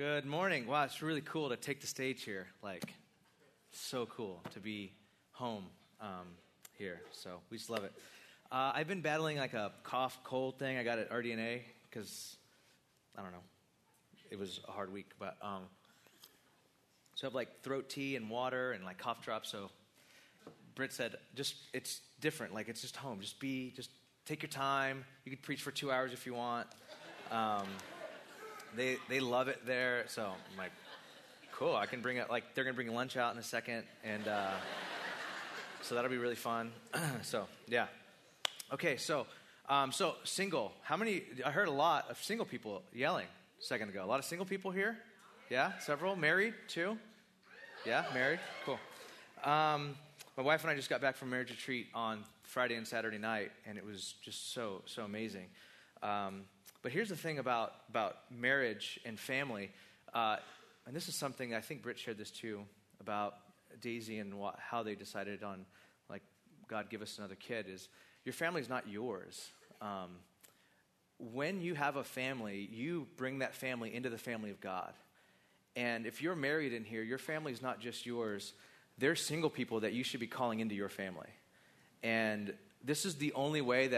Good morning. Wow, it's really cool to take the stage here. Like, so cool to be home here. So we just love it. I've been battling like a cough cold thing I got at RDNA because, I don't know, it was a hard week. But so I have like throat tea and water and like cough drops. So Britt said, just, it's different. Like, it's just home. Just take your time. You could preach for 2 hours if you want. They love it there, so I'm like, cool, I can bring it, like, they're going to bring lunch out in a second, and so that'll be really fun, so, yeah. Okay, so single, how many, I heard a lot of single people yelling a second ago, a lot of single people here, yeah, several, married, too, yeah, married, cool. My wife and I just got back from marriage retreat on Friday and Saturday night, and it was just so amazing. But here's the thing about marriage and family, and this is something, I think Britt shared this too, about Daisy and how they decided on, like, God give us another kid, is your family's not yours. When you have a family, you bring that family into the family of God. And if you're married in here, your family's not just yours. There's single people that you should be calling into your family. And this is the only way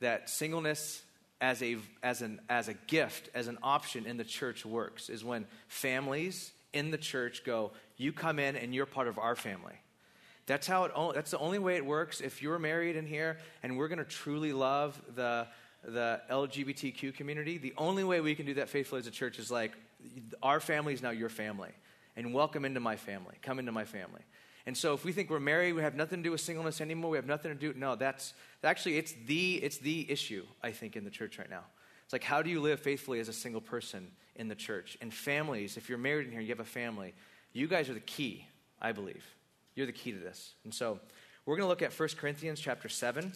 that singleness as a gift, as an option in the church works, is when families in the church go, you come in and you're part of our family. That's the only way it works. If you're married in here and we're going to truly love the LGBTQ community, the only way we can do that faithfully as a church is like, our family is now your family, and welcome into my family, come into my family. And so if we think we're married, we have nothing to do with singleness anymore, we have nothing to do, no, that's, actually, it's the issue, I think, in the church right now. It's like, how do you live faithfully as a single person in the church? And families, if you're married in here, you have a family, you guys are the key, I believe. You're the key to this. And so we're going to look at 1 Corinthians chapter 7, and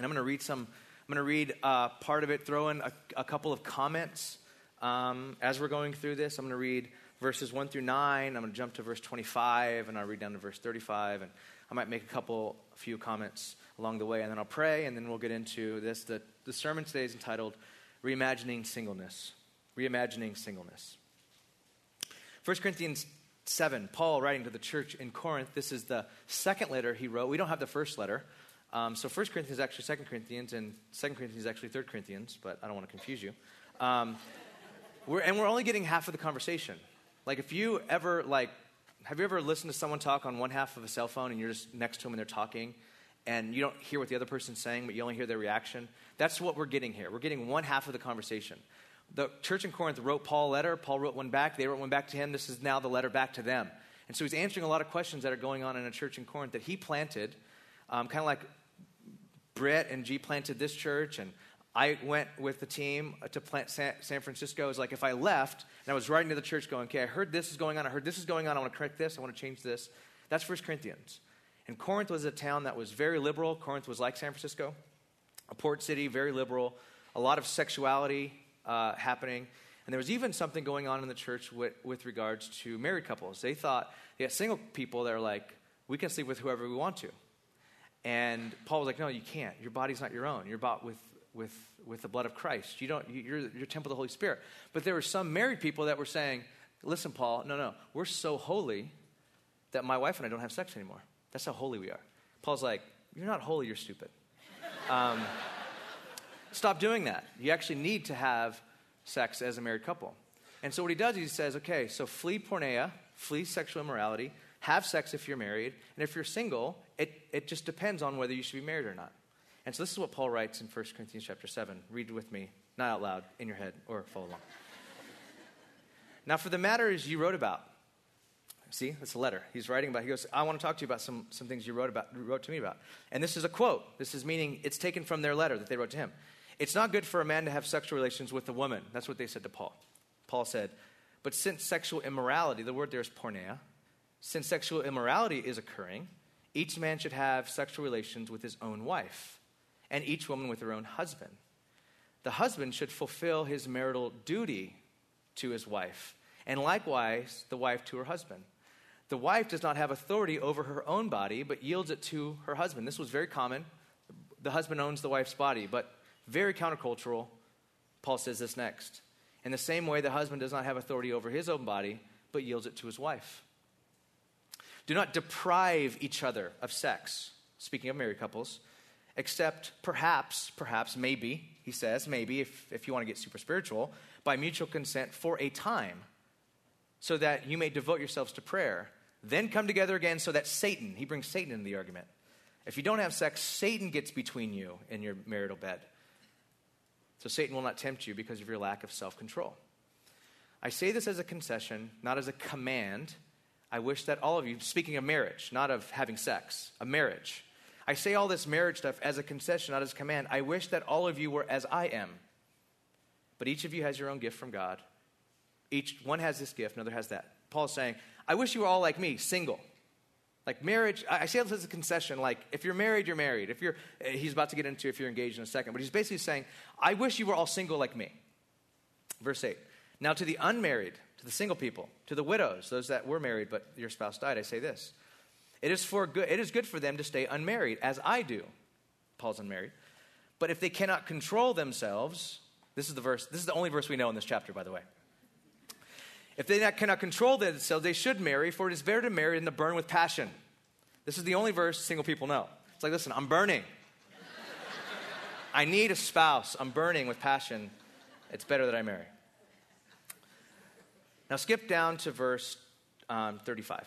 I'm going to read part of it, throw in a couple of comments as we're going through this. I'm going to read verses 1 through 9, I'm going to jump to verse 25, and I'll read down to verse 35, and I might make a few comments along the way, and then I'll pray, and then we'll get into this. The sermon today is entitled, Reimagining Singleness. Reimagining Singleness. 1 Corinthians 7, Paul writing to the church in Corinth. This is the second letter he wrote. We don't have the first letter. So 1 Corinthians is actually 2 Corinthians, and 2 Corinthians is actually 3 Corinthians, but I don't want to confuse you. We're only getting half of the conversation. Like, if you ever, like, have you ever listened to someone talk on one half of a cell phone and you're just next to them and they're talking and you don't hear what the other person's saying, but you only hear their reaction? That's what we're getting here. We're getting one half of the conversation. The church in Corinth wrote Paul a letter. Paul wrote one back. They wrote one back to him. This is now the letter back to them. And so he's answering a lot of questions that are going on in a church in Corinth that he planted, kind of like Britt and G planted this church, and I went with the team to plant San Francisco. It's like, if I left and I was writing to the church going, okay, I heard this is going on. I heard this is going on. I want to correct this. I want to change this. That's 1 Corinthians. And Corinth was a town that was very liberal. Corinth was like San Francisco, a port city, very liberal, a lot of sexuality happening. And there was even something going on in the church with regards to married couples. They thought, yeah, single people, they're like, we can sleep with whoever we want to. And Paul was like, no, you can't. Your body's not your own. You're bought with the blood of Christ. You're temple of the Holy Spirit. But there were some married people that were saying, listen, Paul, no, we're so holy that my wife and I don't have sex anymore. That's how holy we are. Paul's like, you're not holy, you're stupid. Stop doing that. You actually need to have sex as a married couple. And so what he does is he says, okay, so flee porneia, flee sexual immorality, have sex if you're married, and if you're single, it just depends on whether you should be married or not. And so this is what Paul writes in 1 Corinthians chapter 7. Read with me, not out loud, in your head, or follow along. Now, for the matters you wrote about, see, that's a letter he's writing about. He goes, I want to talk to you about some things you wrote to me about. And this is a quote. This is meaning it's taken from their letter that they wrote to him. It's not good for a man to have sexual relations with a woman. That's what they said to Paul. Paul said, but since sexual immorality, the word there is porneia, since sexual immorality is occurring, each man should have sexual relations with his own wife, and each woman with her own husband. The husband should fulfill his marital duty to his wife, and likewise the wife to her husband. The wife does not have authority over her own body, but yields it to her husband. This was very common. The husband owns the wife's body, but very countercultural. Paul says this next. In the same way, the husband does not have authority over his own body, but yields it to his wife. Do not deprive each other of sex, speaking of married couples, except perhaps, maybe, he says, maybe, if you want to get super spiritual, by mutual consent for a time, so that you may devote yourselves to prayer. Then come together again so that Satan, he brings Satan into the argument. If you don't have sex, Satan gets between you and your marital bed. So Satan will not tempt you because of your lack of self-control. I say this as a concession, not as a command. I wish that all of you, speaking of marriage, not of having sex, a marriage. I say all this marriage stuff as a concession, not as a command. I wish that all of you were as I am. But each of you has your own gift from God. Each one has this gift, another has that. Paul's saying, I wish you were all like me, single. Like marriage, I say this as a concession, like if you're married, you're married. If you're, he's about to get into if you're engaged in a second. But he's basically saying, I wish you were all single like me. Verse 8. Now to the unmarried, to the single people, to the widows, those that were married but your spouse died, I say this. It is good for them to stay unmarried, as I do. Paul's unmarried. But if they cannot control themselves, this is the only verse we know in this chapter, by the way. If they cannot control themselves, they should marry, for it is better to marry than to burn with passion. This is the only verse single people know. It's like, listen, I'm burning. I need a spouse. I'm burning with passion. It's better that I marry. Now skip down to verse 25.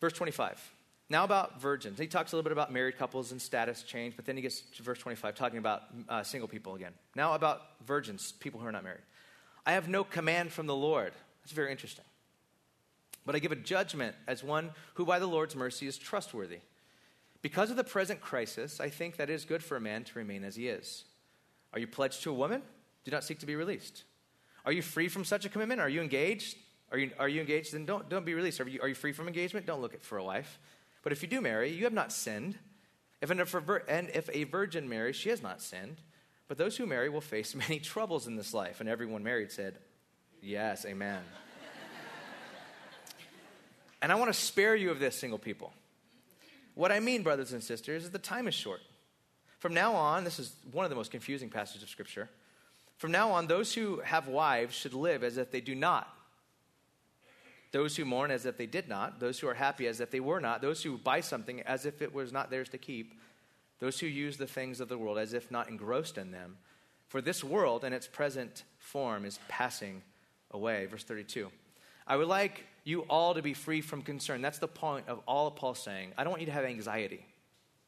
Verse 25. Now about virgins. He talks a little bit about married couples and status change, but then he gets to verse 25, talking about single people again. Now about virgins, people who are not married. I have no command from the Lord. That's very interesting. But I give a judgment as one who by the Lord's mercy is trustworthy. Because of the present crisis, I think that it is good for a man to remain as he is. Are you pledged to a woman? Do not seek to be released. Are you free from such a commitment? Are you engaged? Are you engaged? Then don't be released. Are you free from engagement? Don't look for a wife. But if you do marry, you have not sinned. If a virgin marries, she has not sinned. But those who marry will face many troubles in this life. And everyone married said, yes, amen. And I want to spare you of this, single people. What I mean, brothers and sisters, is the time is short. From now on, this is one of the most confusing passages of Scripture. From now on, those who have wives should live as if they do not. Those who mourn as if they did not. Those who are happy as if they were not. Those who buy something as if it was not theirs to keep. Those who use the things of the world as if not engrossed in them. For this world in its present form is passing away. Verse 32. I would like you all to be free from concern. That's the point of all of Paul saying. I don't want you to have anxiety.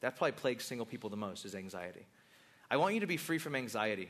That probably plagues single people the most, is anxiety. I want you to be free from anxiety.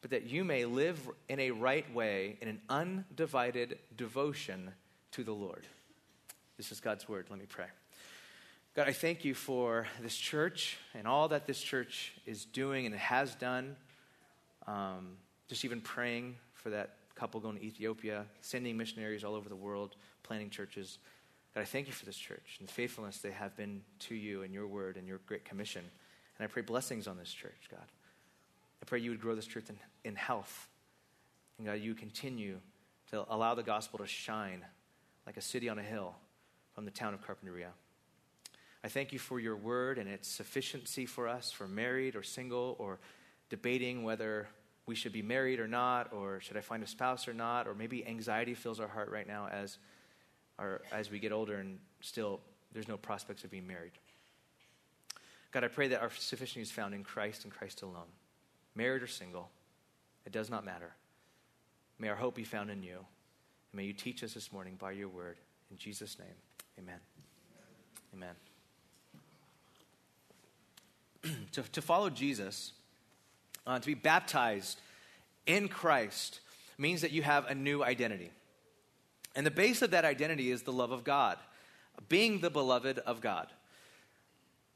but that you may live in a right way in an undivided devotion to the Lord. This is God's word. Let me pray. God, I thank you for this church and all that this church is doing and has done. Just even praying for that couple going to Ethiopia, sending missionaries all over the world, planting churches. God, I thank you for this church and the faithfulness they have been to you and your word and your great commission. And I pray blessings on this church, God. I pray you would grow this church in health. And God, you continue to allow the gospel to shine like a city on a hill from the town of Carpinteria. I thank you for your word and its sufficiency for us, for married or single or debating whether we should be married or not, or should I find a spouse or not, or maybe anxiety fills our heart right now as we get older and still there's no prospects of being married. God, I pray that our sufficiency is found in Christ and Christ alone. Married or single, it does not matter. May our hope be found in you. And may you teach us this morning by your word. In Jesus' name, amen. Amen. To follow Jesus, to be baptized in Christ, means that you have a new identity. And the base of that identity is the love of God, being the beloved of God.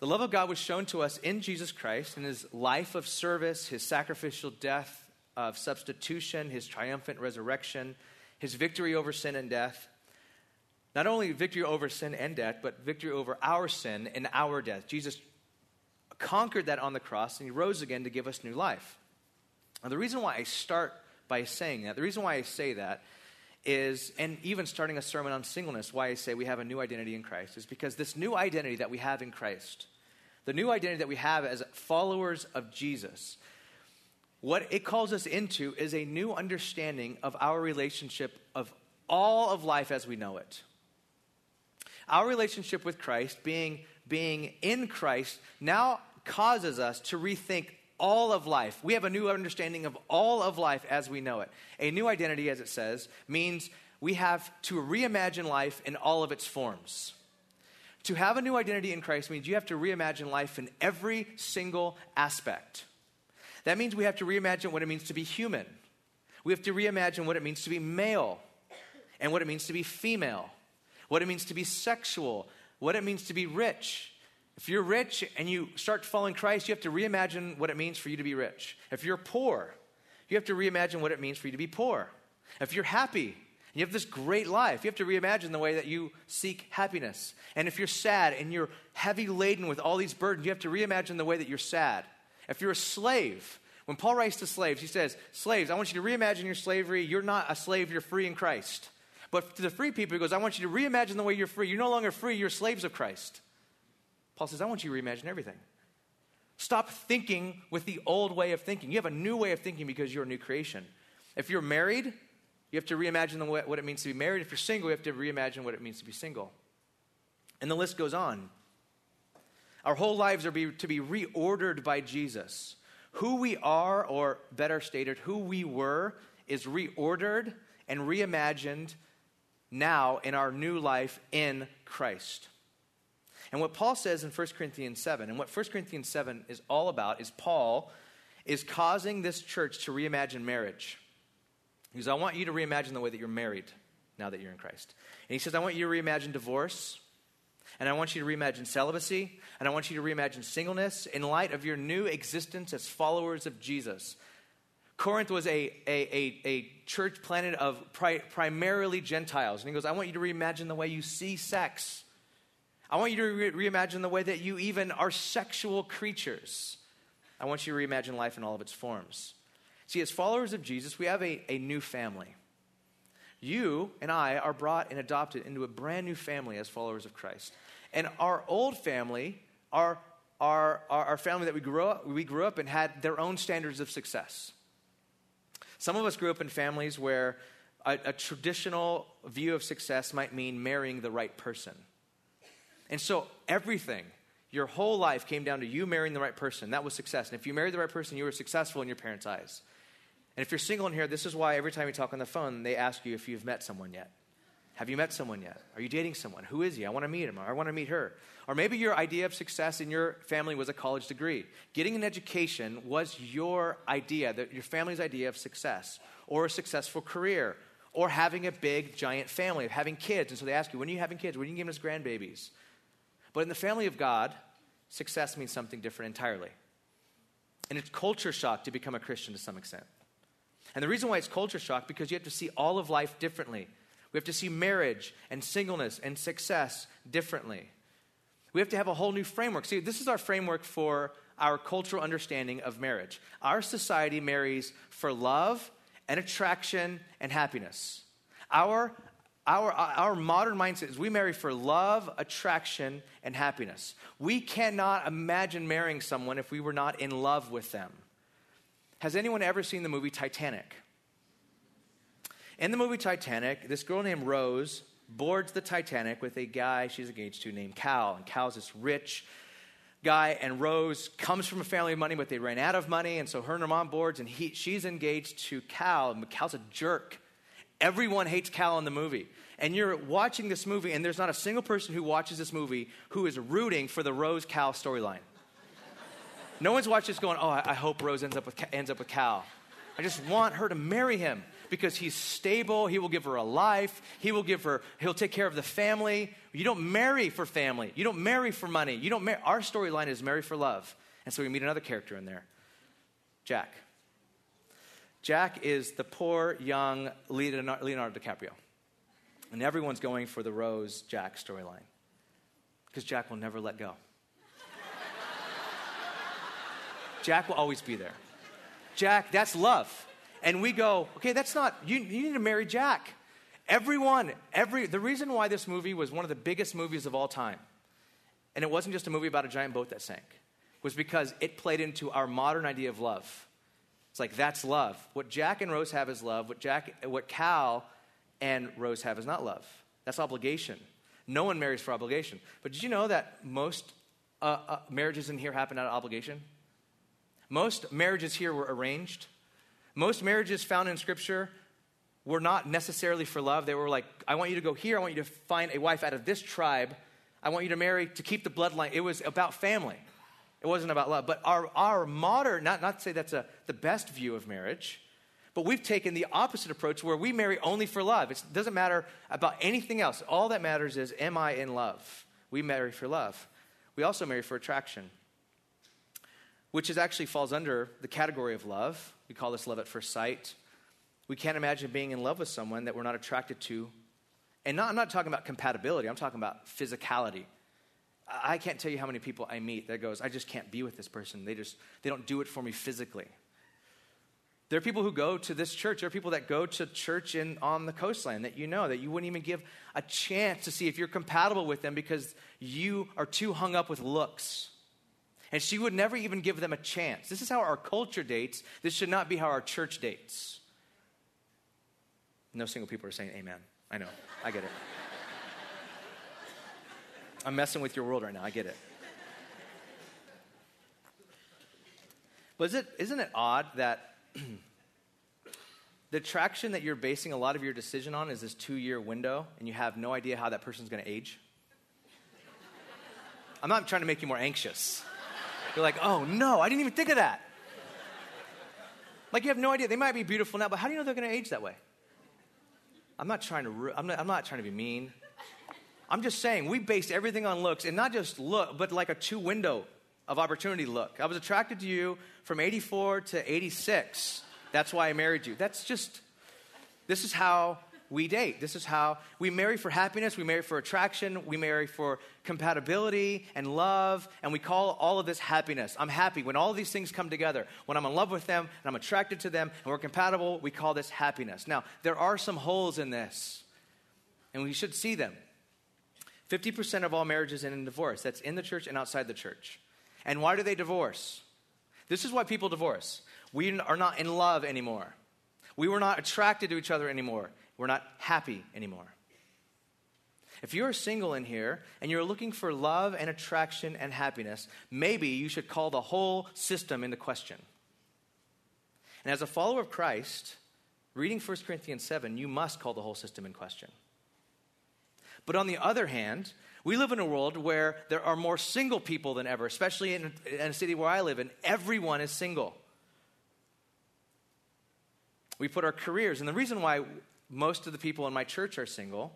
The love of God was shown to us in Jesus Christ, in his life of service, his sacrificial death of substitution, his triumphant resurrection, his victory over sin and death. Not only victory over sin and death, but victory over our sin and our death. Jesus conquered that on the cross, and he rose again to give us new life. Now, the reason why I start by saying that, the reason why I say that is, and even starting a sermon on singleness, why I say we have a new identity in Christ, is because this new identity that we have in Christ, the new identity that we have as followers of Jesus, what it calls us into is a new understanding of our relationship of all of life as we know it. Our relationship with Christ, being in Christ, now causes us to rethink all of life. We have a new understanding of all of life as we know it. A new identity, as it says, means we have to reimagine life in all of its forms. To have a new identity in Christ means you have to reimagine life in every single aspect. That means we have to reimagine what it means to be human. We have to reimagine what it means to be male and what it means to be female, what it means to be sexual, what it means to be rich. If you're rich and you start following Christ, you have to reimagine what it means for you to be rich. If you're poor, you have to reimagine what it means for you to be poor. If you're happy and you have this great life, you have to reimagine the way that you seek happiness. And if you're sad and you're heavy laden with all these burdens, you have to reimagine the way that you're sad. If you're a slave, when Paul writes to slaves, he says, slaves, I want you to reimagine your slavery. You're not a slave, you're free in Christ. But to the free people, he goes, I want you to reimagine the way you're free. You're no longer free, you're slaves of Christ. Paul says, I want you to reimagine everything. Stop thinking with the old way of thinking. You have a new way of thinking because you're a new creation. If you're married, you have to reimagine what it means to be married. If you're single, you have to reimagine what it means to be single. And the list goes on. Our whole lives are to be reordered by Jesus. Who we are, or better stated, who we were, is reordered and reimagined now in our new life in Christ. And what Paul says in 1 Corinthians 7, and what 1 Corinthians 7 is all about, is Paul is causing this church to reimagine marriage. He says, I want you to reimagine the way that you're married now that you're in Christ. And he says, I want you to reimagine divorce, and I want you to reimagine celibacy, and I want you to reimagine singleness in light of your new existence as followers of Jesus. Corinth was a church planted of primarily Gentiles. And he goes, I want you to reimagine the way you see sex. I want you to reimagine the way that you even are sexual creatures. I want you to reimagine life in all of its forms. See, as followers of Jesus, we have a new family. You and I are brought and adopted into a brand new family as followers of Christ. And our old family, our family that we grew up in, had their own standards of success. Some of us grew up in families where a traditional view of success might mean marrying the right person. And so everything, your whole life came down to you marrying the right person. That was success. And if you married the right person, you were successful in your parents' eyes. And if you're single in here, this is why every time you talk on the phone, they ask you if you've met someone yet. Have you met someone yet? Are you dating someone? Who is he? I want to meet him. I want to meet her. Or maybe your idea of success in your family was a college degree. Getting an education was your idea, your family's idea of success, or a successful career, or having a big, giant family, having kids. And so they ask you, when are you having kids? When are you giving us grandbabies? But in the family of God, success means something different entirely. And it's culture shock to become a Christian to some extent. And the reason why it's culture shock, because you have to see all of life differently. We have to see marriage and singleness and success differently. We have to have a whole new framework. See, this is our framework for our cultural understanding of marriage. Our society marries for love and attraction and happiness. Our modern mindset is we marry for love, attraction, and happiness. We cannot imagine marrying someone if we were not in love with them. Has anyone ever seen the movie Titanic? In the movie Titanic, this girl named Rose boards the Titanic with a guy she's engaged to named Cal. And Cal's this rich guy, and Rose comes from a family of money, but they ran out of money, and so her and her mom boards, and she's engaged to Cal, and Cal's a jerk. Everyone hates Cal in the movie. And you're watching this movie, and there's not a single person who watches this movie who is rooting for the Rose-Cal storyline. No one's watching this going, oh, I hope Rose ends up with Cal. I just want her to marry him. Because he's stable, he will give her a life, he'll take care of the family. You don't marry for family. You don't marry for money. Our storyline is marry for love. And so we meet another character in there, Jack. Jack is the poor, young Leonardo DiCaprio. And everyone's going for the Rose Jack storyline because Jack will never let go. Jack will always be there. Jack, that's love. And we go, okay, that's not, you need to marry Jack. The reason why this movie was one of the biggest movies of all time, and it wasn't just a movie about a giant boat that sank, was because it played into our modern idea of love. It's like, that's love. What Jack and Rose have is love. What Cal and Rose have is not love. That's obligation. No one marries for obligation. But did you know that most marriages in here happen out of obligation? Most marriages here were arranged. Most marriages found in Scripture were not necessarily for love. They were like, I want you to go here. I want you to find a wife out of this tribe. I want you to marry to keep the bloodline. It was about family. It wasn't about love. But our modern, not to say that's the best view of marriage, but we've taken the opposite approach where we marry only for love. It doesn't matter about anything else. All that matters is, am I in love? We marry for love. We also marry for attraction, which is actually falls under the category of love. We call this love at first sight. We can't imagine being in love with someone that we're not attracted to. And I'm not talking about compatibility. I'm talking about physicality. I can't tell you how many people I meet that goes, I just can't be with this person. They don't do it for me physically. There are people who go to this church. There are people that go to church on the coastline that you wouldn't even give a chance to see if you're compatible with them because you are too hung up with looks. And she would never even give them a chance. This is how our culture dates. This should not be how our church dates. No single people are saying amen. I know. I get it. I'm messing with your world right now. I get it. But isn't it odd that the attraction that you're basing a lot of your decision on is this 2-year window, and you have no idea how that person's going to age? I'm not trying to make you more anxious. You're like, oh, no, I didn't even think of that. Like, you have no idea. They might be beautiful now, but how do you know they're going to age that way? I'm not trying to be mean. I'm just saying we based everything on looks, and not just look, but like a 2-window of opportunity look. I was attracted to you from 84 to 86. That's why I married you. This is how we date. This is how we marry for happiness. We marry for attraction. We marry for compatibility and love, and we call all of this happiness. I'm happy when all of these things come together. When I'm in love with them and I'm attracted to them and we're compatible, we call this happiness. Now, there are some holes in this, and we should see them. 50% of all marriages end in divorce. That's in the church and outside the church. And why do they divorce? This is why people divorce. We are not in love anymore. We were not attracted to each other anymore. We're not happy anymore. If you're single in here and you're looking for love and attraction and happiness, maybe you should call the whole system into question. And as a follower of Christ, reading 1 Corinthians 7, you must call the whole system in question. But on the other hand, we live in a world where there are more single people than ever, especially in a city where I live in. Everyone is single. We put our careers, and the reason why most of the people in my church are single,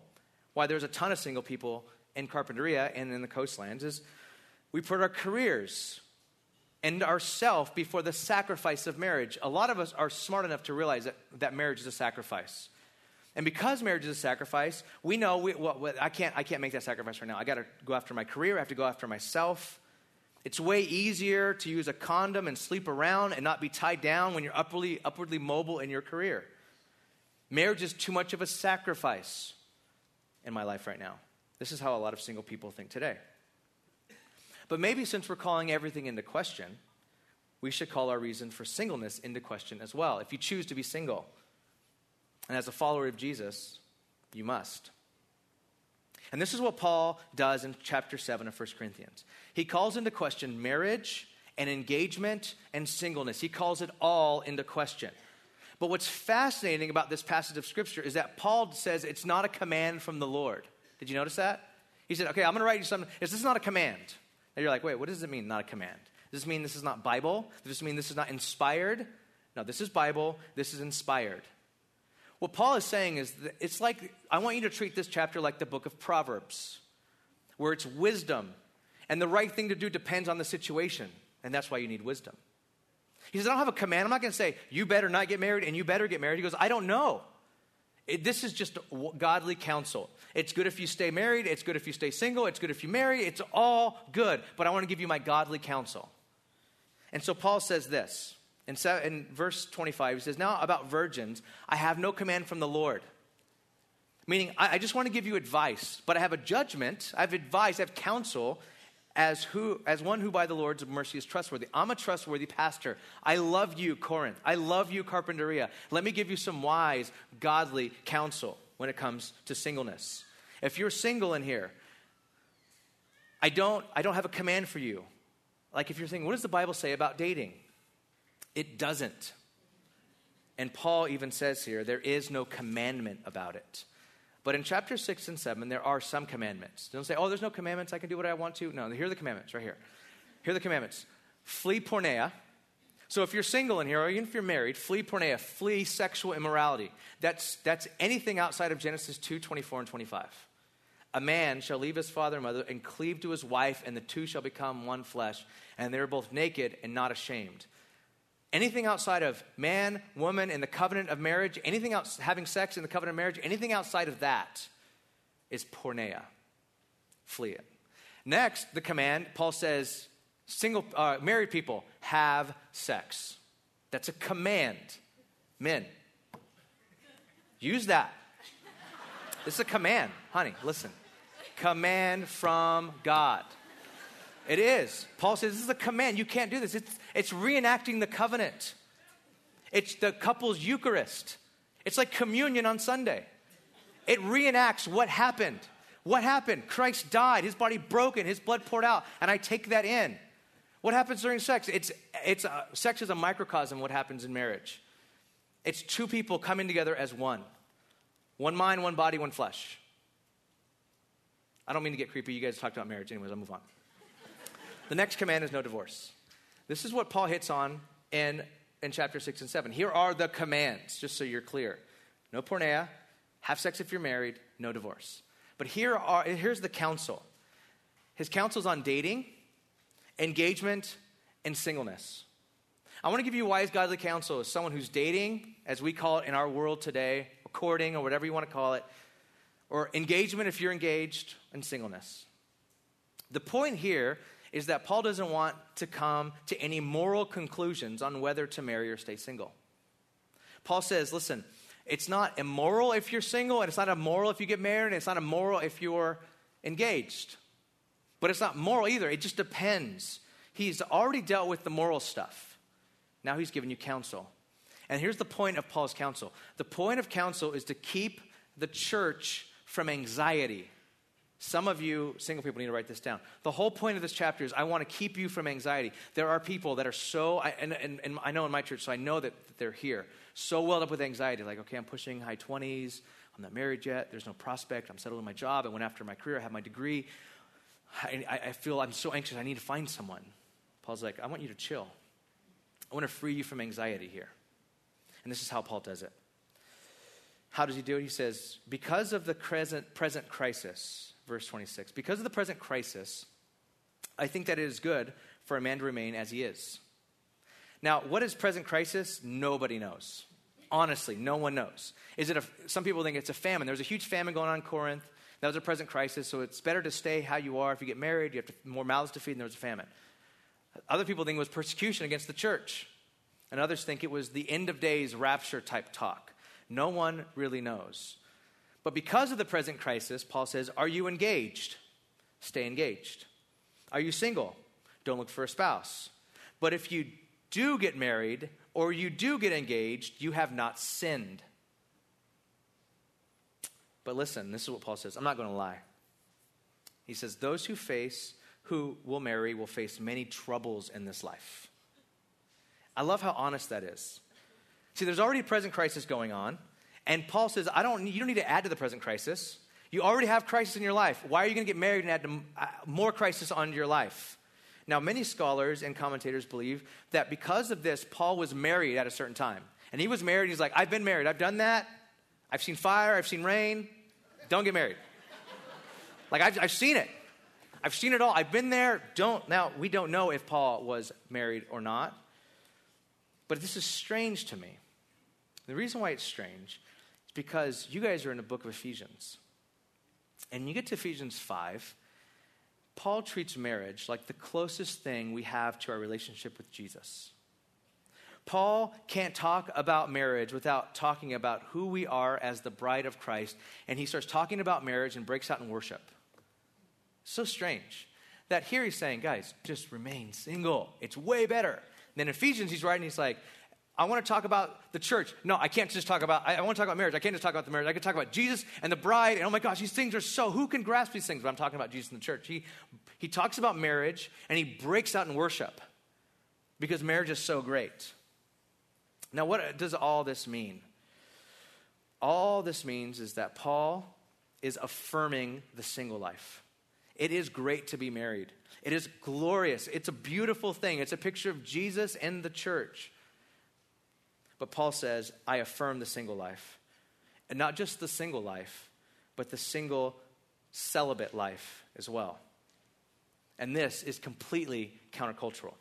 why there's a ton of single people in Carpinteria and in the coastlands, is we put our careers and ourselves before the sacrifice of marriage. A lot of us are smart enough to realize that marriage is a sacrifice. And because marriage is a sacrifice, we know I can't make that sacrifice right now. I got to go after my career. I have to go after myself. It's way easier to use a condom and sleep around and not be tied down when you're upwardly mobile in your career. Marriage is too much of a sacrifice in my life right now. This is how a lot of single people think today. But maybe since we're calling everything into question, we should call our reason for singleness into question as well. If you choose to be single, and as a follower of Jesus, you must. And this is what Paul does in chapter 7 of 1 Corinthians. He calls into question marriage and engagement and singleness. He calls it all into question. But what's fascinating about this passage of Scripture is that Paul says it's not a command from the Lord. Did you notice that? He said, okay, I'm going to write you something. This is not a command. And you're like, wait, what does it mean, not a command? Does this mean this is not Bible? Does this mean this is not inspired? No, this is Bible. This is inspired. What Paul is saying is, it's like, I want you to treat this chapter like the book of Proverbs, where it's wisdom, and the right thing to do depends on the situation, and that's why you need wisdom. He says, I don't have a command. I'm not going to say, you better not get married and you better get married. He goes, I don't know. This is just godly counsel. It's good if you stay married. It's good if you stay single. It's good if you marry. It's all good. But I want to give you my godly counsel. And so Paul says this. In verse 25, he says, now about virgins, I have no command from the Lord. Meaning, I just want to give you advice, but I have a judgment, I have advice, I have counsel as one who by the Lord's mercy is trustworthy. I'm a trustworthy pastor. I love you, Corinth. I love you, Carpinteria. Let me give you some wise, godly counsel when it comes to singleness. If you're single in here, I don't have a command for you. Like if you're thinking, what does the Bible say about dating? It doesn't. And Paul even says here, there is no commandment about it. But in chapter 6 and 7, there are some commandments. Don't say, oh, there's no commandments. I can do what I want to. No, here are the commandments right here. Here are the commandments. Flee porneia. So if you're single in here, or even if you're married, flee porneia. Flee sexual immorality. That's anything outside of Genesis 2, 24 and 25. A man shall leave his father and mother and cleave to his wife, and the two shall become one flesh. And they are both naked and not ashamed. Anything outside of man, woman, and the covenant of marriage, anything else, having sex in the covenant of marriage, anything outside of that is porneia. Flee it. Next, the command, Paul says, married people, have sex. That's a command. Men, use that. This is a command. Honey, listen. Command from God. It is. Paul says, this is a command. You can't do this. It's reenacting the covenant. It's the couple's Eucharist. It's like communion on Sunday. It reenacts what happened. What happened? Christ died. His body broken. His blood poured out. And I take that in. What happens during sex? Sex is a microcosm of what happens in marriage. It's two people coming together as one. One mind, one body, one flesh. I don't mean to get creepy. You guys talked about marriage. Anyways, I'll move on. The next command is no divorce. This is what Paul hits on in chapter 6 and 7. Here are the commands, just so you're clear. No porneia, have sex if you're married, no divorce. But here's the counsel. His counsel is on dating, engagement, and singleness. I want to give you wise, godly counsel as someone who's dating, as we call it in our world today, or courting, or whatever you want to call it, or engagement if you're engaged, and singleness. The point here is that Paul doesn't want to come to any moral conclusions on whether to marry or stay single. Paul says, listen, it's not immoral if you're single, and it's not immoral if you get married, and it's not immoral if you're engaged. But it's not moral either. It just depends. He's already dealt with the moral stuff. Now he's giving you counsel. And here's the point of Paul's counsel. The point of counsel is to keep the church from anxiety. Some of you single people need to write this down. The whole point of this chapter is I want to keep you from anxiety. There are people that are and I know in my church, so I know that they're here, so welled up with anxiety. Like, okay, I'm pushing high 20s. I'm not married yet. There's no prospect. I'm settled in my job. I went after my career. I have my degree. I feel I'm so anxious. I need to find someone. Paul's like, I want you to chill. I want to free you from anxiety here. And this is how Paul does it. How does he do it? He says, because of the present crisis... Verse 26, because of the present crisis, I think that it is good for a man to remain as he is. Now, what is present crisis? Nobody knows. Honestly, no one knows. Some people think it's a famine. There's a huge famine going on in Corinth. That was a present crisis, so it's better to stay how you are. If you get married, you have more mouths to feed, and there was a famine. Other people think it was persecution against the church. And others think it was the end of days rapture type talk. No one really knows. But because of the present crisis, Paul says, are you engaged? Stay engaged. Are you single? Don't look for a spouse. But if you do get married or you do get engaged, you have not sinned. But listen, this is what Paul says. I'm not going to lie. He says, those who will marry will face many troubles in this life. I love how honest that is. See, there's already a present crisis going on. And Paul says, you don't need to add to the present crisis. You already have crisis in your life. Why are you going to get married and add more crisis onto your life? Now, many scholars and commentators believe that because of this, Paul was married at a certain time. And he was married. He's like, I've been married. I've done that. I've seen fire. I've seen rain. Don't get married. Like, I've seen it. I've seen it all. I've been there. Now, we don't know if Paul was married or not. But this is strange to me. The reason why it's strange is because you guys are in the book of Ephesians. And you get to Ephesians 5, Paul treats marriage like the closest thing we have to our relationship with Jesus. Paul can't talk about marriage without talking about who we are as the bride of Christ. And he starts talking about marriage and breaks out in worship. So strange that here he's saying, guys, just remain single. It's way better. And then Ephesians, he's writing, he's like, I want to talk about the church. No, I can't just talk about, I want to talk about marriage. I can't just talk about the marriage. I can talk about Jesus and the bride. And oh my gosh, these things are so, who can grasp these things? But I'm talking about Jesus and the church. He talks about marriage and he breaks out in worship because marriage is so great. Now, what does all this mean? All this means is that Paul is affirming the single life. It is great to be married. It is glorious. It's a beautiful thing. It's a picture of Jesus and the church. But Paul says, I affirm the single life. And not just the single life, but the single celibate life as well. And this is completely countercultural.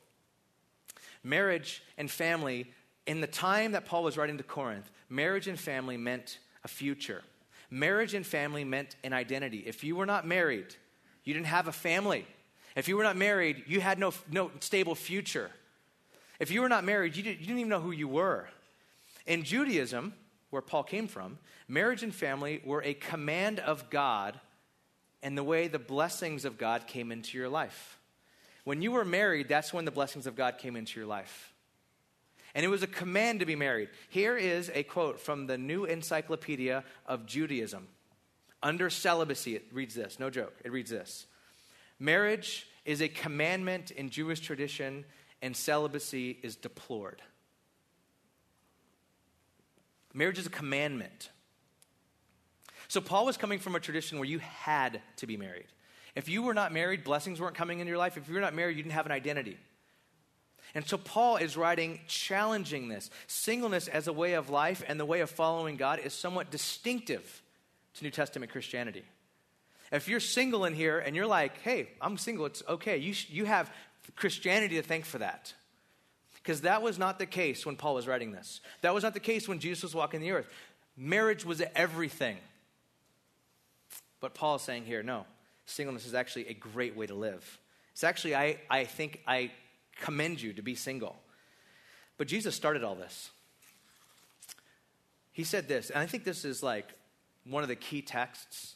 Marriage and family, in the time that Paul was writing to Corinth, marriage and family meant a future. Marriage and family meant an identity. If you were not married, you didn't have a family. If you were not married, you had no stable future. If you were not married, you didn't even know who you were. In Judaism, where Paul came from, marriage and family were a command of God and the way the blessings of God came into your life. When you were married, that's when the blessings of God came into your life. And it was a command to be married. Here is a quote from the New Encyclopedia of Judaism. Under celibacy, it reads this. No joke. It reads this. Marriage is a commandment in Jewish tradition, and celibacy is deplored. Marriage is a commandment. So Paul was coming from a tradition where you had to be married. If you were not married, blessings weren't coming into your life. If you were not married, you didn't have an identity. And so Paul is writing, challenging this. Singleness as a way of life and the way of following God is somewhat distinctive to New Testament Christianity. If you're single in here and you're like, hey, I'm single, it's okay. You have Christianity to thank for that. Because that was not the case when Paul was writing this. That was not the case when Jesus was walking the earth. Marriage was everything. But Paul is saying here, no, singleness is actually a great way to live. It's actually, I think I commend you to be single. But Jesus started all this. He said this, and I think this is like one of the key texts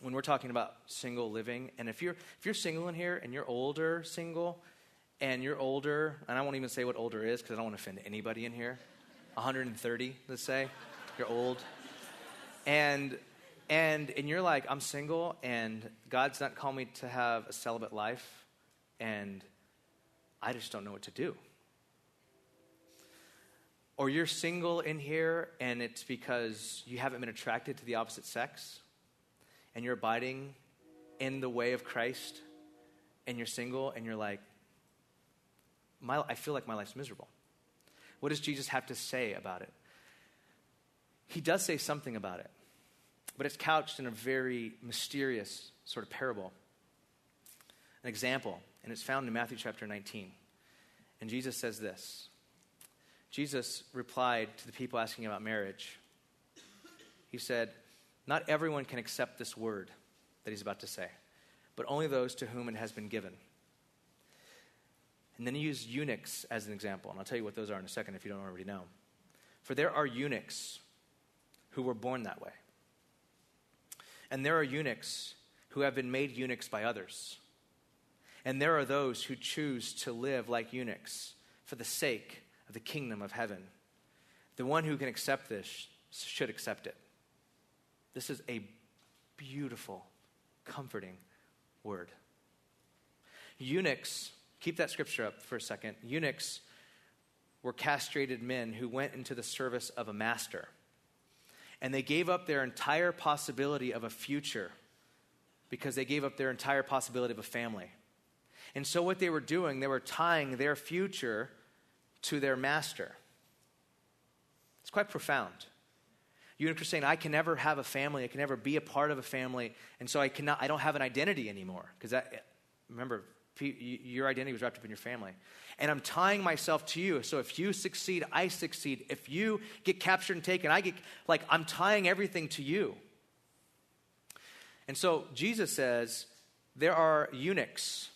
when we're talking about single living. And if you're single in here and you're older single and you're older, and I won't even say what older is because I don't want to offend anybody in here, 130, let's say, you're old. And you're like, I'm single and God's not called me to have a celibate life and I just don't know what to do. Or you're single in here and it's because you haven't been attracted to the opposite sex and you're abiding in the way of Christ, and you're single, and you're like, I feel like my life's miserable. What does Jesus have to say about it? He does say something about it, but it's couched in a very mysterious sort of parable, an example, and it's found in Matthew chapter 19. And Jesus says this. Jesus replied to the people asking about marriage. He said, not everyone can accept this word that he's about to say, but only those to whom it has been given. And then he used eunuchs as an example, and I'll tell you what those are in a second if you don't already know. For there are eunuchs who were born that way. And there are eunuchs who have been made eunuchs by others. And there are those who choose to live like eunuchs for the sake of the kingdom of heaven. The one who can accept this should accept it. This is a beautiful, comforting word. Eunuchs, keep that scripture up for a second. Eunuchs were castrated men who went into the service of a master. And they gave up their entire possibility of a future because they gave up their entire possibility of a family. And so what they were doing, they were tying their future to their master. It's quite profound. Eunuchs are saying, I can never have a family. I can never be a part of a family. And so I don't have an identity anymore. Because remember, Your identity was wrapped up in your family. And I'm tying myself to you. So if you succeed, I succeed. If you get captured and taken, I get, like, I'm tying everything to you. And so Jesus says there are eunuchs.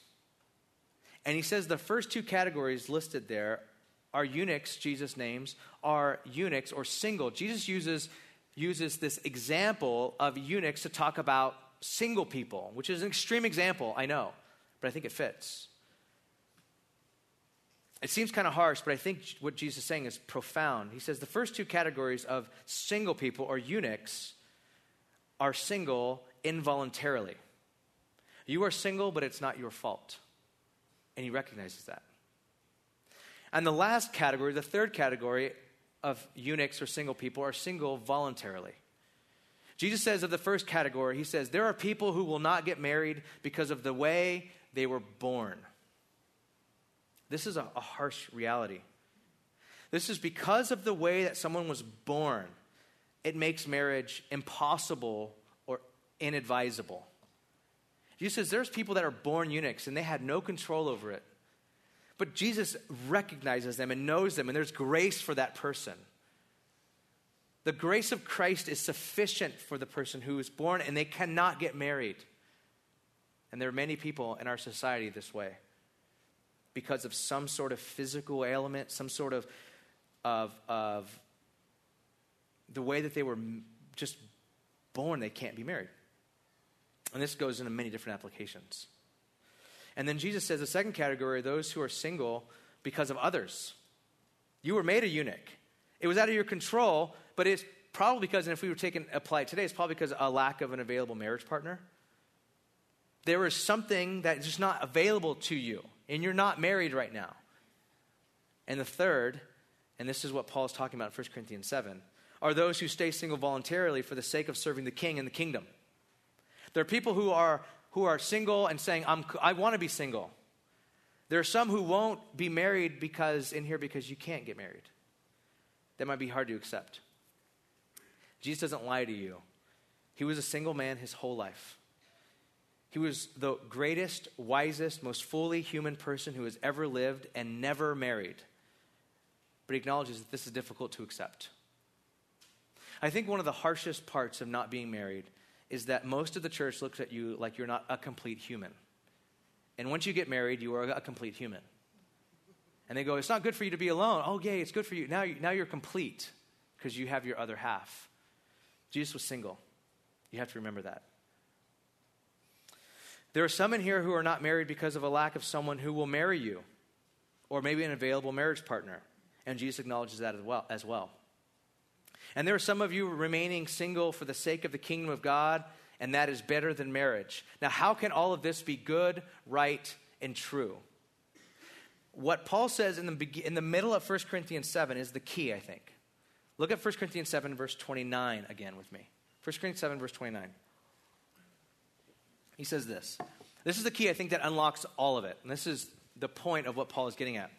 And he says the first two categories listed there are eunuchs. Jesus names are eunuchs or single. Jesus uses this example of eunuchs to talk about single people, which is an extreme example, I know. But I think it fits. It seems kind of harsh, but I think what Jesus is saying is profound. He says the first two categories of single people or eunuchs are single involuntarily. You are single, but it's not your fault. And he recognizes that. And the last category, the third category of eunuchs or single people are single voluntarily. Jesus says of the first category, he says, there are people who will not get married because of the way they were born. This is a harsh reality. This is because of the way that someone was born, it makes marriage impossible or inadvisable. Jesus says there's people that are born eunuchs and they had no control over it. But Jesus recognizes them and knows them, and there's grace for that person. The grace of Christ is sufficient for the person who is born and they cannot get married. And there are many people in our society this way because of some sort of physical ailment, some sort of the way that they were just born, they can't be married. And this goes into many different applications. And then Jesus says the second category are those who are single because of others. You were made a eunuch. It was out of your control, but it's probably because, and if we were taking apply it today, it's probably because of a lack of an available marriage partner. There is something that is just not available to you, and you're not married right now. And the third, and this is what Paul's talking about in 1 Corinthians 7, are those who stay single voluntarily for the sake of serving the king and the kingdom. There are people who are single and saying, I want to be single. There are some who won't be married because you can't get married. That might be hard to accept. Jesus doesn't lie to you. He was a single man his whole life. He was the greatest, wisest, most fully human person who has ever lived and never married. But he acknowledges that this is difficult to accept. I think one of the harshest parts of not being married is that most of the church looks at you like you're not a complete human. And once you get married, you are a complete human. And they go, it's not good for you to be alone. Oh, yay, it's good for you. Now you're complete because you have your other half. Jesus was single. You have to remember that. There are some in here who are not married because of a lack of someone who will marry you or maybe an available marriage partner. And Jesus acknowledges that as well. And there are some of you remaining single for the sake of the kingdom of God, and that is better than marriage. Now, how can all of this be good, right, and true? What Paul says in the middle of 1 Corinthians 7 is the key, I think. Look at 1 Corinthians 7, verse 29 again with me. 1 Corinthians 7, verse 29. He says this. This is the key, I think, that unlocks all of it. And this is the point of what Paul is getting at.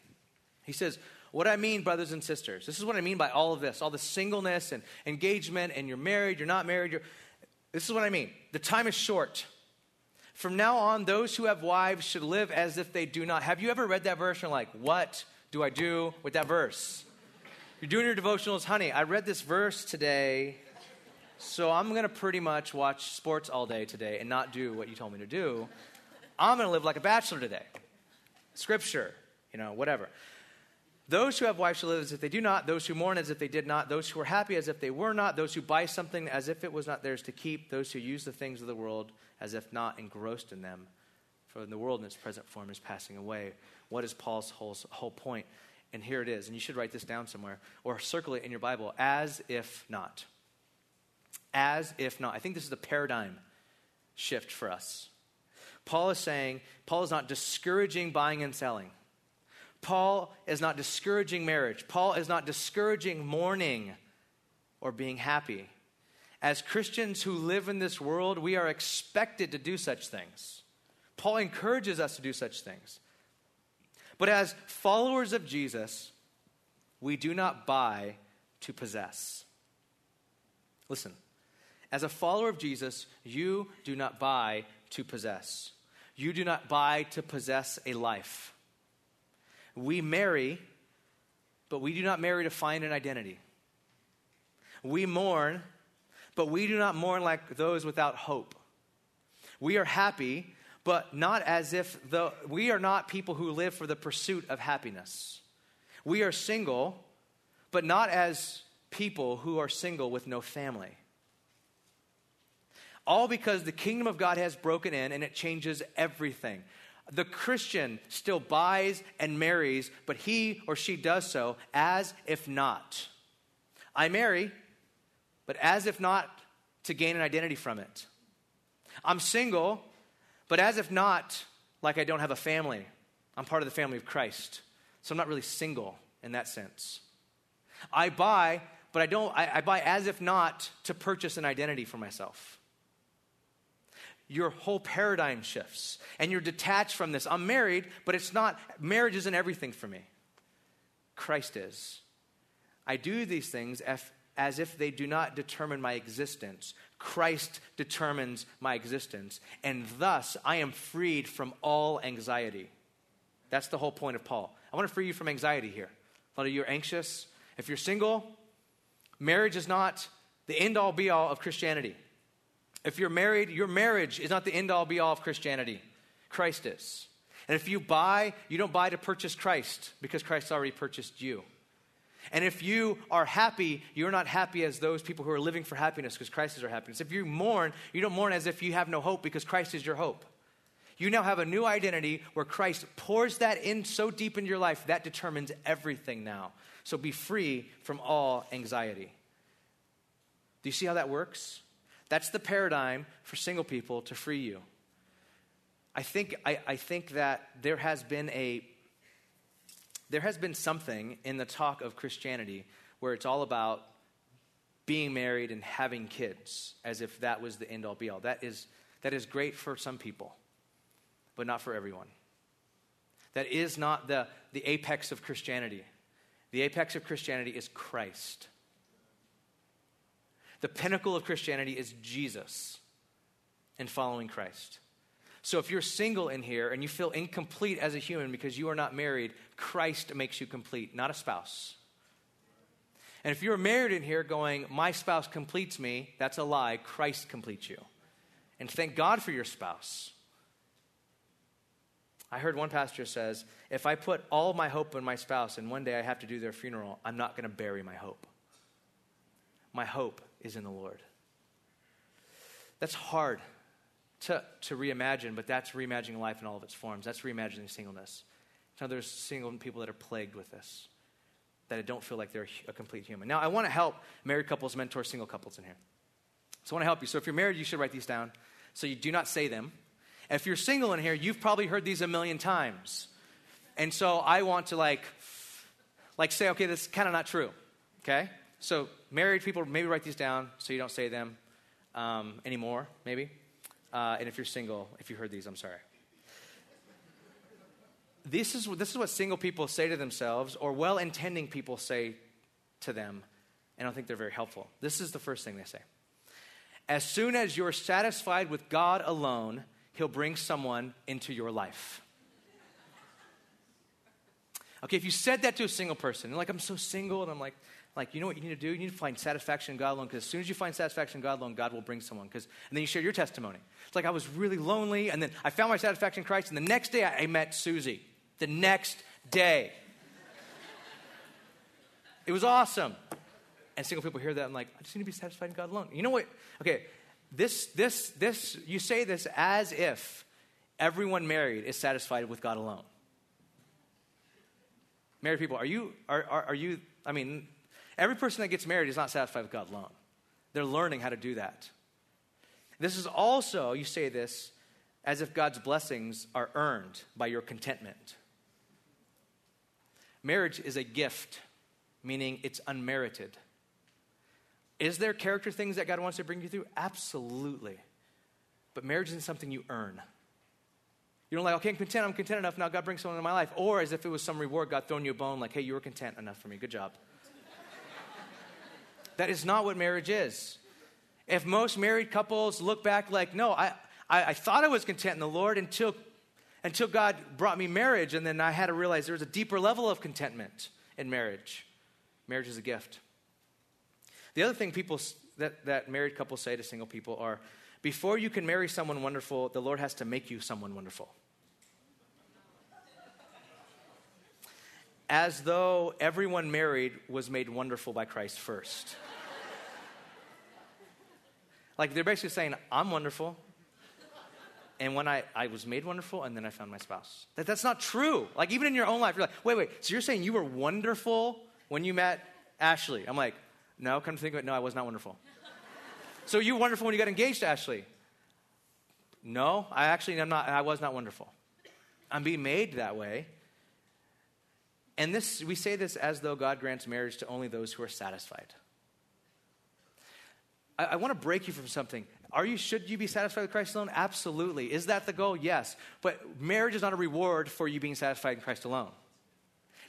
He says, what I mean, brothers and sisters, this is what I mean by all of this, all the singleness and engagement and you're married, you're not married. This is what I mean. The time is short. From now on, those who have wives should live as if they do not. Have you ever read that verse and like, what do I do with that verse? You're doing your devotionals. Honey, I read this verse today, so I'm going to pretty much watch sports all day today and not do what you told me to do. I'm going to live like a bachelor today. Scripture, whatever. Those who have wives should live as if they do not, those who mourn as if they did not, those who are happy as if they were not, those who buy something as if it was not theirs to keep, those who use the things of the world as if not engrossed in them, for the world in its present form is passing away. What is Paul's whole point? And here it is, and you should write this down somewhere, or circle it in your Bible, as if not. As if not. I think this is the paradigm shift for us. Paul is not discouraging buying and selling. Paul is not discouraging marriage. Paul is not discouraging mourning or being happy. As Christians who live in this world, we are expected to do such things. Paul encourages us to do such things. But as followers of Jesus, we do not buy to possess. Listen, as a follower of Jesus, you do not buy to possess. You do not buy to possess a life. We marry, but we do not marry to find an identity. We mourn, but we do not mourn like those without hope. We are happy, but not as if we are not people who live for the pursuit of happiness. We are single, but not as people who are single with no family. All because the kingdom of God has broken in and it changes everything. The Christian still buys and marries, but he or she does so as if not. I marry, but as if not to gain an identity from it. I'm single, but as if not like I don't have a family. I'm part of the family of Christ, so I'm not really single in that sense. I buy, but I buy as if not to purchase an identity for myself. Your whole paradigm shifts, and you're detached from this. I'm married, but it's not, marriage isn't everything for me. Christ is. I do these things as if they do not determine my existence. Christ determines my existence, and thus I am freed from all anxiety. That's the whole point of Paul. I want to free you from anxiety here. A lot of you are anxious. If you're single, marriage is not the end-all, be-all of Christianity. If you're married, your marriage is not the end-all, be-all of Christianity. Christ is. And if you buy, you don't buy to purchase Christ because Christ already purchased you. And if you are happy, you're not happy as those people who are living for happiness because Christ is our happiness. If you mourn, you don't mourn as if you have no hope because Christ is your hope. You now have a new identity where Christ pours that in so deep into your life, that determines everything now. So be free from all anxiety. Do you see how that works? That's the paradigm for single people to free you. I think that there has been something in the talk of Christianity where it's all about being married and having kids as if that was the end-all be-all. That is great for some people, but not for everyone. That is not the apex of Christianity. The apex of Christianity is Christ. The pinnacle of Christianity is Jesus and following Christ. So if you're single in here and you feel incomplete as a human because you are not married, Christ makes you complete, not a spouse. And if you're married in here going, my spouse completes me, that's a lie. Christ completes you. And thank God for your spouse. I heard one pastor says, if I put all my hope in my spouse and one day I have to do their funeral, I'm not going to bury my hope. My hope is in the Lord. That's hard to reimagine, but that's reimagining life in all of its forms. That's reimagining singleness. Now there's single people that are plagued with this, that don't feel like they're a complete human. Now I want to help married couples mentor single couples in here. So I want to help you. So if you're married, you should write these down so you do not say them. If you're single in here, you've probably heard these a million times. And so I want to like say, okay, this is kind of not true, okay? So married people, maybe write these down so you don't say them anymore, maybe. And if you're single, if you heard these, I'm sorry. This is what single people say to themselves or well-intending people say to them, and I don't think they're very helpful. This is the first thing they say. As soon as you're satisfied with God alone, He'll bring someone into your life. Okay, if you said that to a single person, you're like, I'm so single, and I'm like, you know what you need to do? You need to find satisfaction in God alone, because as soon as you find satisfaction in God alone, God will bring someone. And then you share your testimony. It's like, I was really lonely, and then I found my satisfaction in Christ, and the next day I met Susie. The next day. It was awesome. And single people hear that, and like, I just need to be satisfied in God alone. You know what? Okay, this, you say this as if everyone married is satisfied with God alone. Married people, are you, I mean, every person that gets married is not satisfied with God alone. They're learning how to do that. This is also, you say this, as if God's blessings are earned by your contentment. Marriage is a gift, meaning it's unmerited. Is there character things that God wants to bring you through? Absolutely. But marriage isn't something you earn. You don't like, okay, I'm content enough, now God brings someone into my life. Or as if it was some reward, God throwing you a bone, like, hey, you were content enough for me, good job. That is not what marriage is. If most married couples look back like, no, I thought I was content in the Lord until until God brought me marriage, and then I had to realize there was a deeper level of contentment in marriage. Marriage is a gift. The other thing people that married couples say to single people are, before you can marry someone wonderful, the Lord has to make you someone wonderful. As though everyone married was made wonderful by Christ first. Like, they're basically saying, I'm wonderful, and when I was made wonderful, and then I found my spouse. That's not true. Like, even in your own life, you're like, wait, so you're saying you were wonderful when you met Ashley? I'm like, no, come to think of it, no, I was not wonderful. So you were wonderful when you got engaged to Ashley? No, I was not wonderful. I'm being made that way. And this, we say this as though God grants marriage to only those who are satisfied. I want to break you from something. Should you be satisfied with Christ alone? Absolutely. Is that the goal? Yes. But marriage is not a reward for you being satisfied in Christ alone.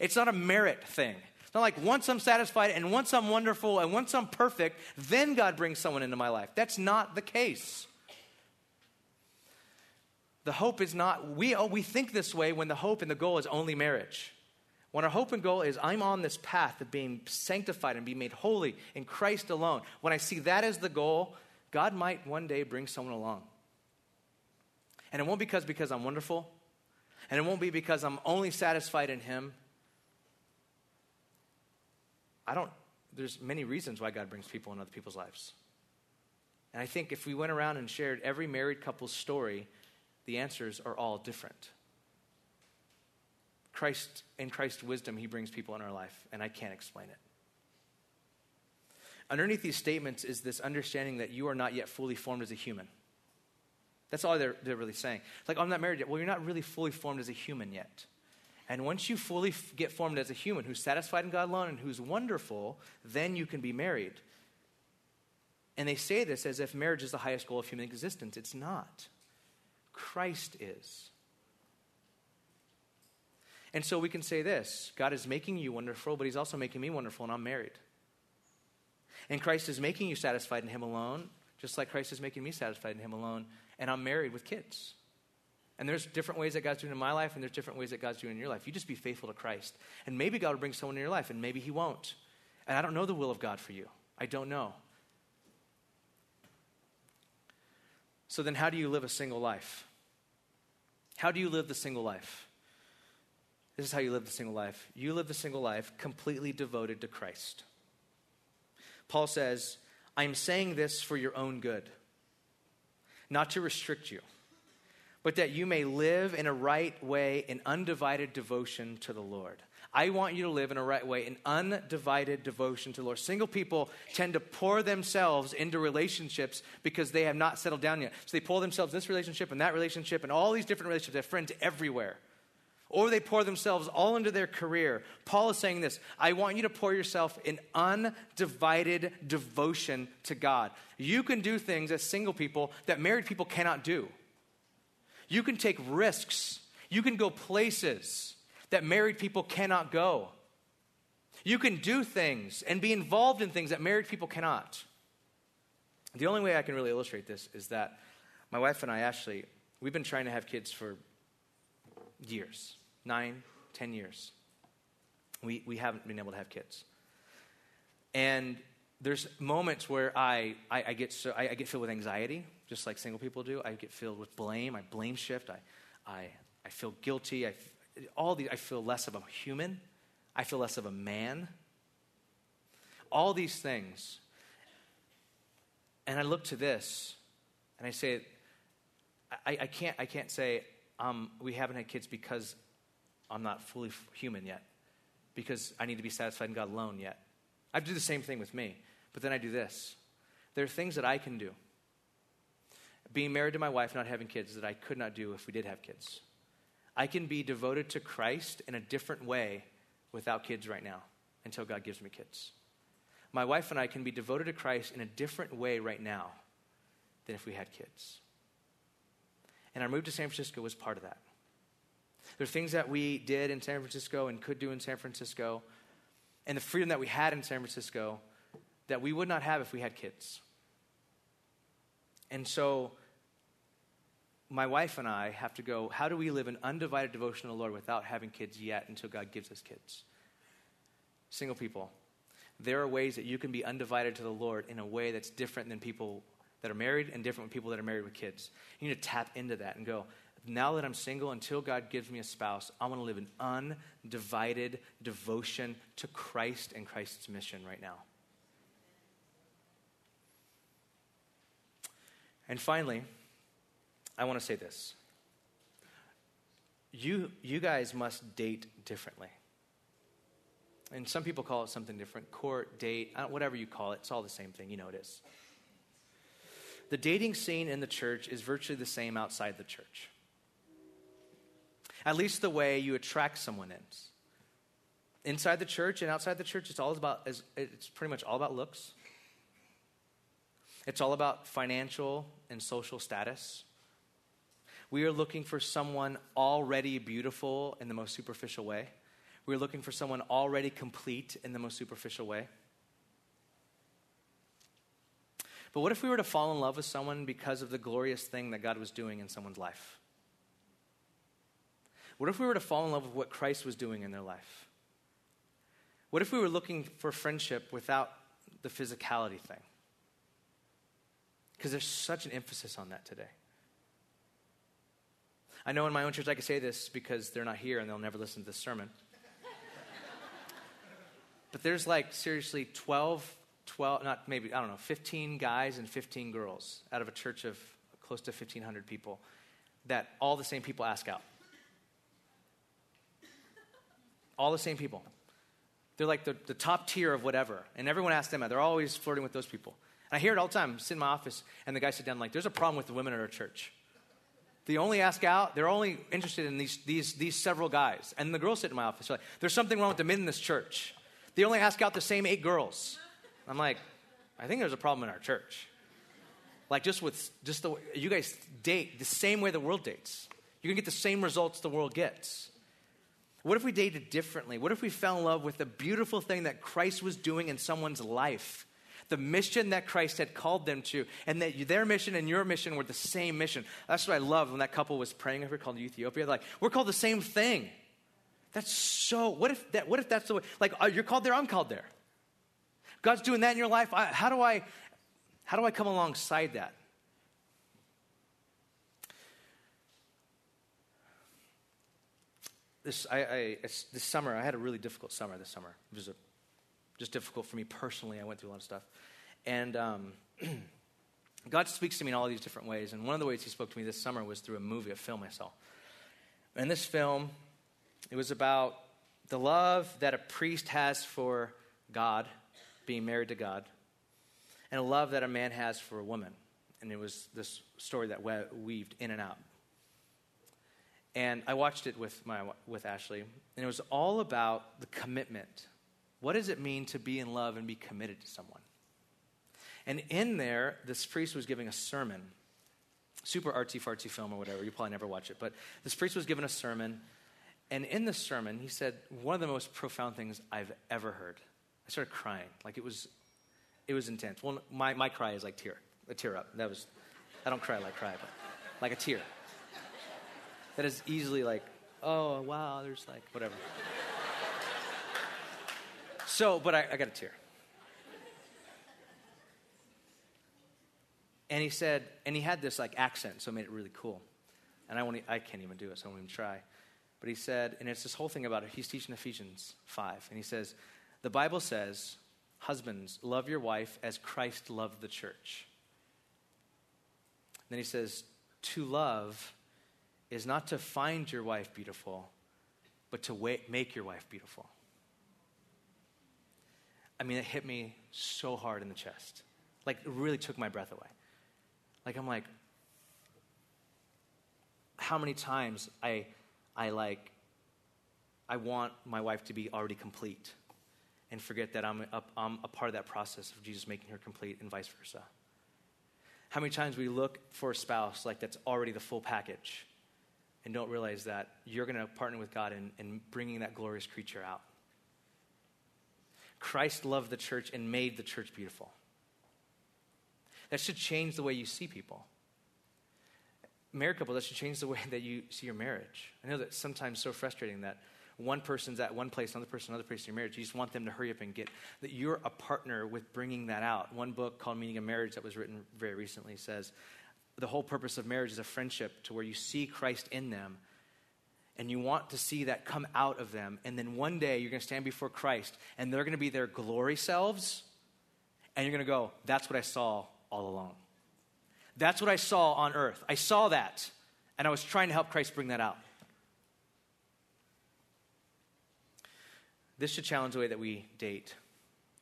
It's not a merit thing. It's not like once I'm satisfied and once I'm wonderful and once I'm perfect, then God brings someone into my life. That's not the case. The hope is not, we think this way when the hope and the goal is only marriage. When our hope and goal is, I'm on this path of being sanctified and being made holy in Christ alone, when I see that as the goal, God might one day bring someone along. And it won't be because I'm wonderful, and it won't be because I'm only satisfied in Him. There's many reasons why God brings people in other people's lives. And I think if we went around and shared every married couple's story, the answers are all different. In Christ's wisdom, He brings people in our life, and I can't explain it. Underneath these statements is this understanding that you are not yet fully formed as a human. That's all they're really saying. It's like, I'm not married yet. Well, you're not really fully formed as a human yet. And once you fully get formed as a human who's satisfied in God alone and who's wonderful, then you can be married. And they say this as if marriage is the highest goal of human existence. It's not. Christ is. And so we can say this, God is making you wonderful, but He's also making me wonderful, and I'm married. And Christ is making you satisfied in Him alone, just like Christ is making me satisfied in Him alone, and I'm married with kids. And there's different ways that God's doing in my life, and there's different ways that God's doing in your life. You just be faithful to Christ, and maybe God will bring someone in your life, and maybe He won't. And I don't know the will of God for you. I don't know. So then how do you live a single life? How do you live the single life? This is how you live the single life. You live the single life completely devoted to Christ. Paul says, I'm saying this for your own good, not to restrict you, but that you may live in a right way in undivided devotion to the Lord. I want you to live in a right way in undivided devotion to the Lord. Single people tend to pour themselves into relationships because they have not settled down yet. So they pour themselves in this relationship and that relationship and all these different relationships. They have friends everywhere. Or they pour themselves all into their career. Paul is saying this, I want you to pour yourself in undivided devotion to God. You can do things as single people that married people cannot do. You can take risks. You can go places that married people cannot go. You can do things and be involved in things that married people cannot. The only way I can really illustrate this is that my wife and I, Ashley, we've been trying to have kids for years, 9, 10 years. We haven't been able to have kids. And there's moments where I get filled with anxiety, just like single people do. I get filled with blame. I blame shift. I feel guilty. I feel less of a human. I feel less of a man. All these things. And I look to this, and I say, I can't say, we haven't had kids because I'm not fully human yet, because I need to be satisfied in God alone yet. I do the same thing with me, but then I do this. There are things that I can do. Being married to my wife, not having kids, that I could not do if we did have kids. I can be devoted to Christ in a different way without kids right now until God gives me kids. My wife and I can be devoted to Christ in a different way right now than if we had kids. And our move to San Francisco was part of that. There are things that we did in San Francisco and could do in San Francisco, and the freedom that we had in San Francisco that we would not have if we had kids. And so my wife and I have to go, how do we live an undivided devotion to the Lord without having kids yet until God gives us kids? Single people, there are ways that you can be undivided to the Lord in a way that's different than people that are married and different from people that are married with kids. You need to tap into that and go, now that I'm single, until God gives me a spouse, I want to live an undivided devotion to Christ and Christ's mission right now. And finally, I want to say this. You guys must date differently. And some people call it something different. Court, date, whatever you call it. It's all the same thing. You know it is. The dating scene in the church is virtually the same outside the church. At least the way you attract someone is. Inside the church and outside the church, it's pretty much all about looks. It's all about financial and social status. We are looking for someone already beautiful in the most superficial way. We're looking for someone already complete in the most superficial way. But what if we were to fall in love with someone because of the glorious thing that God was doing in someone's life? What if we were to fall in love with what Christ was doing in their life? What if we were looking for friendship without the physicality thing? Because there's such an emphasis on that today. I know in my own church I can say this because they're not here and they'll never listen to this sermon. But there's like seriously 15 guys and 15 girls out of a church of close to 1,500 people that all the same people ask out. All the same people. They're like the top tier of whatever. And everyone asks them out. They're always flirting with those people. And I hear it all the time. I sit in my office and the guy sits down like, there's a problem with the women at our church. They only ask out. They're only interested in these several guys. And the girls sit in my office. They're like, there's something wrong with the men in this church. They only ask out the same 8 girls. I'm like, I think there's a problem in our church. Like just the way you guys date the same way the world dates. You're going to get the same results the world gets. What if we dated differently? What if we fell in love with the beautiful thing that Christ was doing in someone's life? The mission that Christ had called them to, and that their mission and your mission were the same mission. That's what I loved when that couple was praying over called Ethiopia. They're like, we're called the same thing. That's so, what if that's the way, like you're called there, I'm called there. God's doing that in your life. How do I come alongside that? This summer, I had a really difficult summer. It was just difficult for me personally. I went through a lot of stuff. And God speaks to me in all these different ways. And one of the ways he spoke to me this summer was through a movie, a film I saw. And this film, it was about the love that a priest has for God, being married to God, and a love that a man has for a woman. And it was this story that weaved in and out. And I watched it with Ashley. And it was all about the commitment. What does it mean to be in love and be committed to someone? And in there, this priest was giving a sermon. Super artsy-fartsy film or whatever. You probably never watch it. But this priest was giving a sermon. And in the sermon, he said one of the most profound things I've ever heard. I started crying. Like it was intense. Well, my cry is like a tear up. That was, I don't cry, but like a tear. That is easily like, oh, wow, there's like whatever. So, but I got a tear. And he said, and he had this like accent, so it made it really cool. And I can't even do it, so I won't even try. But he said, and it's this whole thing about it. He's teaching Ephesians 5. And he says, the Bible says, husbands, love your wife as Christ loved the church. And then he says, to love is not to find your wife beautiful, but to make your wife beautiful. I mean, it hit me so hard in the chest. Like, it really took my breath away. Like, I'm like, how many times I want my wife to be already complete and forget that I'm a part of that process of Jesus making her complete and vice versa. How many times we look for a spouse like that's already the full package and don't realize that you're going to partner with God in bringing that glorious creature out. Christ loved the church and made the church beautiful. That should change the way you see people. married couple, that should change the way that you see your marriage. I know that's sometimes so frustrating that one person's at one place, another place in your marriage. You just want them to hurry up and get that you're a partner with bringing that out. One book called Meaning of Marriage that was written very recently says, the whole purpose of marriage is a friendship to where you see Christ in them and you want to see that come out of them. And then one day you're going to stand before Christ and they're going to be their glory selves and you're going to go, that's what I saw all along. That's what I saw on earth. I saw that and I was trying to help Christ bring that out. This should challenge the way that we date,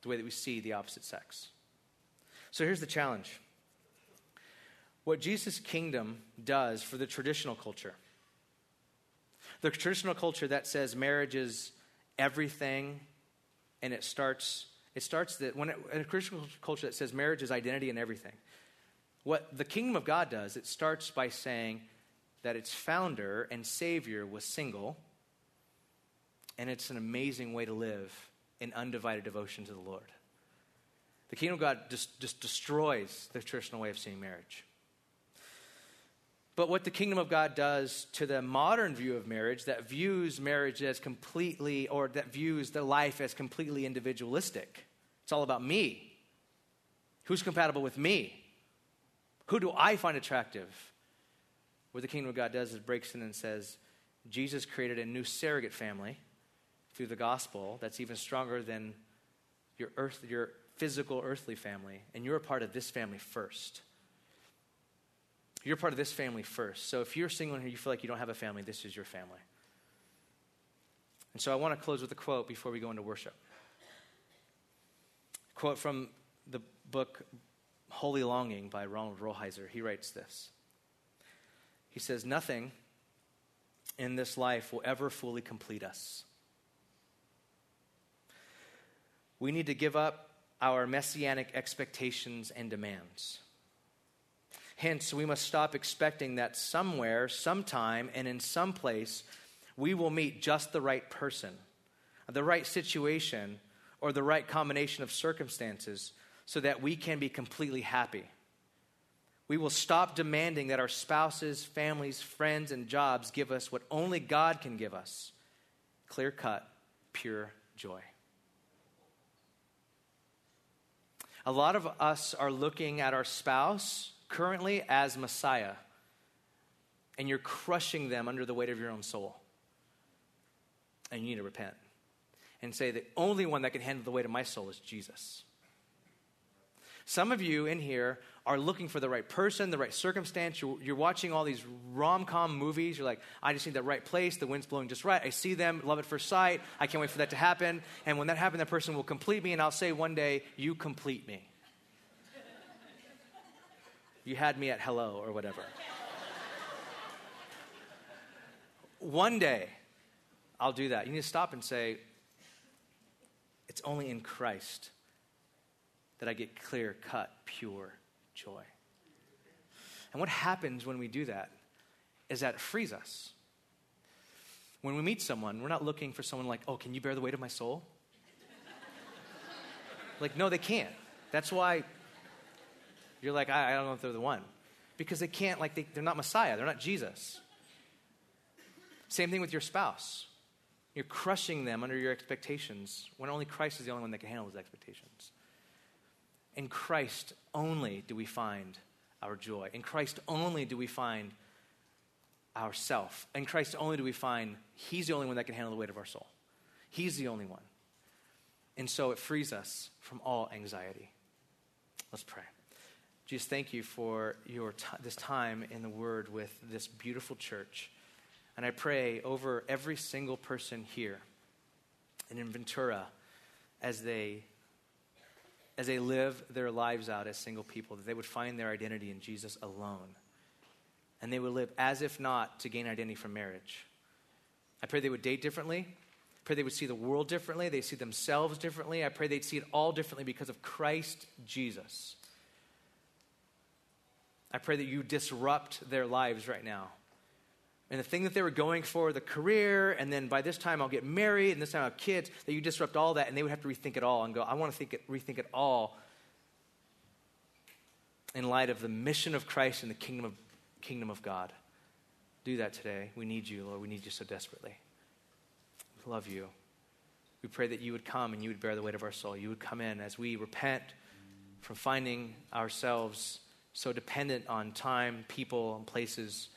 the way that we see the opposite sex. So here's the challenge. What Jesus' kingdom does for the traditional culture. The traditional culture that says marriage is everything, and in a Christian culture that says marriage is identity and everything. What the kingdom of God does, it starts by saying that its founder and savior was single, and it's an amazing way to live in undivided devotion to the Lord. The kingdom of God just destroys the traditional way of seeing marriage. But what the kingdom of God does to the modern view of marriage that views marriage as completely, or that views the life as completely individualistic. It's all about me. Who's compatible with me? Who do I find attractive? What the kingdom of God does is breaks in and says, Jesus created a new surrogate family through the gospel that's even stronger than your physical earthly family. And you're a part of this family first. You're part of this family first. So if you're single and you feel like you don't have a family, this is your family. And so I want to close with a quote before we go into worship. A quote from the book Holy Longing by Ronald Roheiser. He writes this. He says, nothing in this life will ever fully complete us. We need to give up our messianic expectations and demands. Hence, we must stop expecting that somewhere, sometime, and in some place, we will meet just the right person, the right situation, or the right combination of circumstances so that we can be completely happy. We will stop demanding that our spouses, families, friends, and jobs give us what only God can give us, clear-cut, pure joy. A lot of us are looking at our spouse currently as Messiah, and you're crushing them under the weight of your own soul. And you need to repent and say, the only one that can handle the weight of my soul is Jesus. Some of you in here are looking for the right person, the right circumstance. You're watching all these rom-com movies. You're like, I just need that right place. The wind's blowing just right. I see them, love at first sight. I can't wait for that to happen. And when that happens, that person will complete me, and I'll say one day, you complete me. You had me at hello or whatever. One day, I'll do that. You need to stop and say, it's only in Christ that I get clear, cut, pure joy. And what happens when we do that is that it frees us. When we meet someone, we're not looking for someone like, oh, can you bear the weight of my soul? Like, no, they can't. That's why you're like, I don't know if they're the one. Because they can't, like, they're not Messiah. They're not Jesus. Same thing with your spouse. You're crushing them under your expectations when only Christ is the only one that can handle those expectations. In Christ only do we find our joy. In Christ only do we find ourself. In Christ only do we find he's the only one that can handle the weight of our soul. He's the only one. And so it frees us from all anxiety. Let's pray. Jesus, thank you for this time in the Word with this beautiful church. And I pray over every single person here and in Ventura as they live their lives out as single people, that they would find their identity in Jesus alone. And they would live as if not to gain identity from marriage. I pray they would date differently. I pray they would see the world differently. They'd see themselves differently. I pray they'd see it all differently because of Christ Jesus. I pray that you disrupt their lives right now. And the thing that they were going for, the career, and then by this time I'll get married, and this time I'll have kids, that you disrupt all that, and they would have to rethink it all and go, I want to rethink it all in light of the mission of Christ and the kingdom of kingdom of God. Do that today. We need you, Lord. We need you so desperately. We love you. We pray that you would come and you would bear the weight of our soul. You would come in as we repent from finding ourselves so dependent on time, people, and places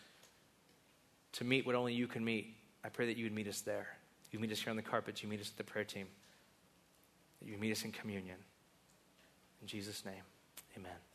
to meet what only you can meet. I pray that you would meet us there. You meet us here on the carpet. You meet us at the prayer team. You meet us in communion. In Jesus' name, amen.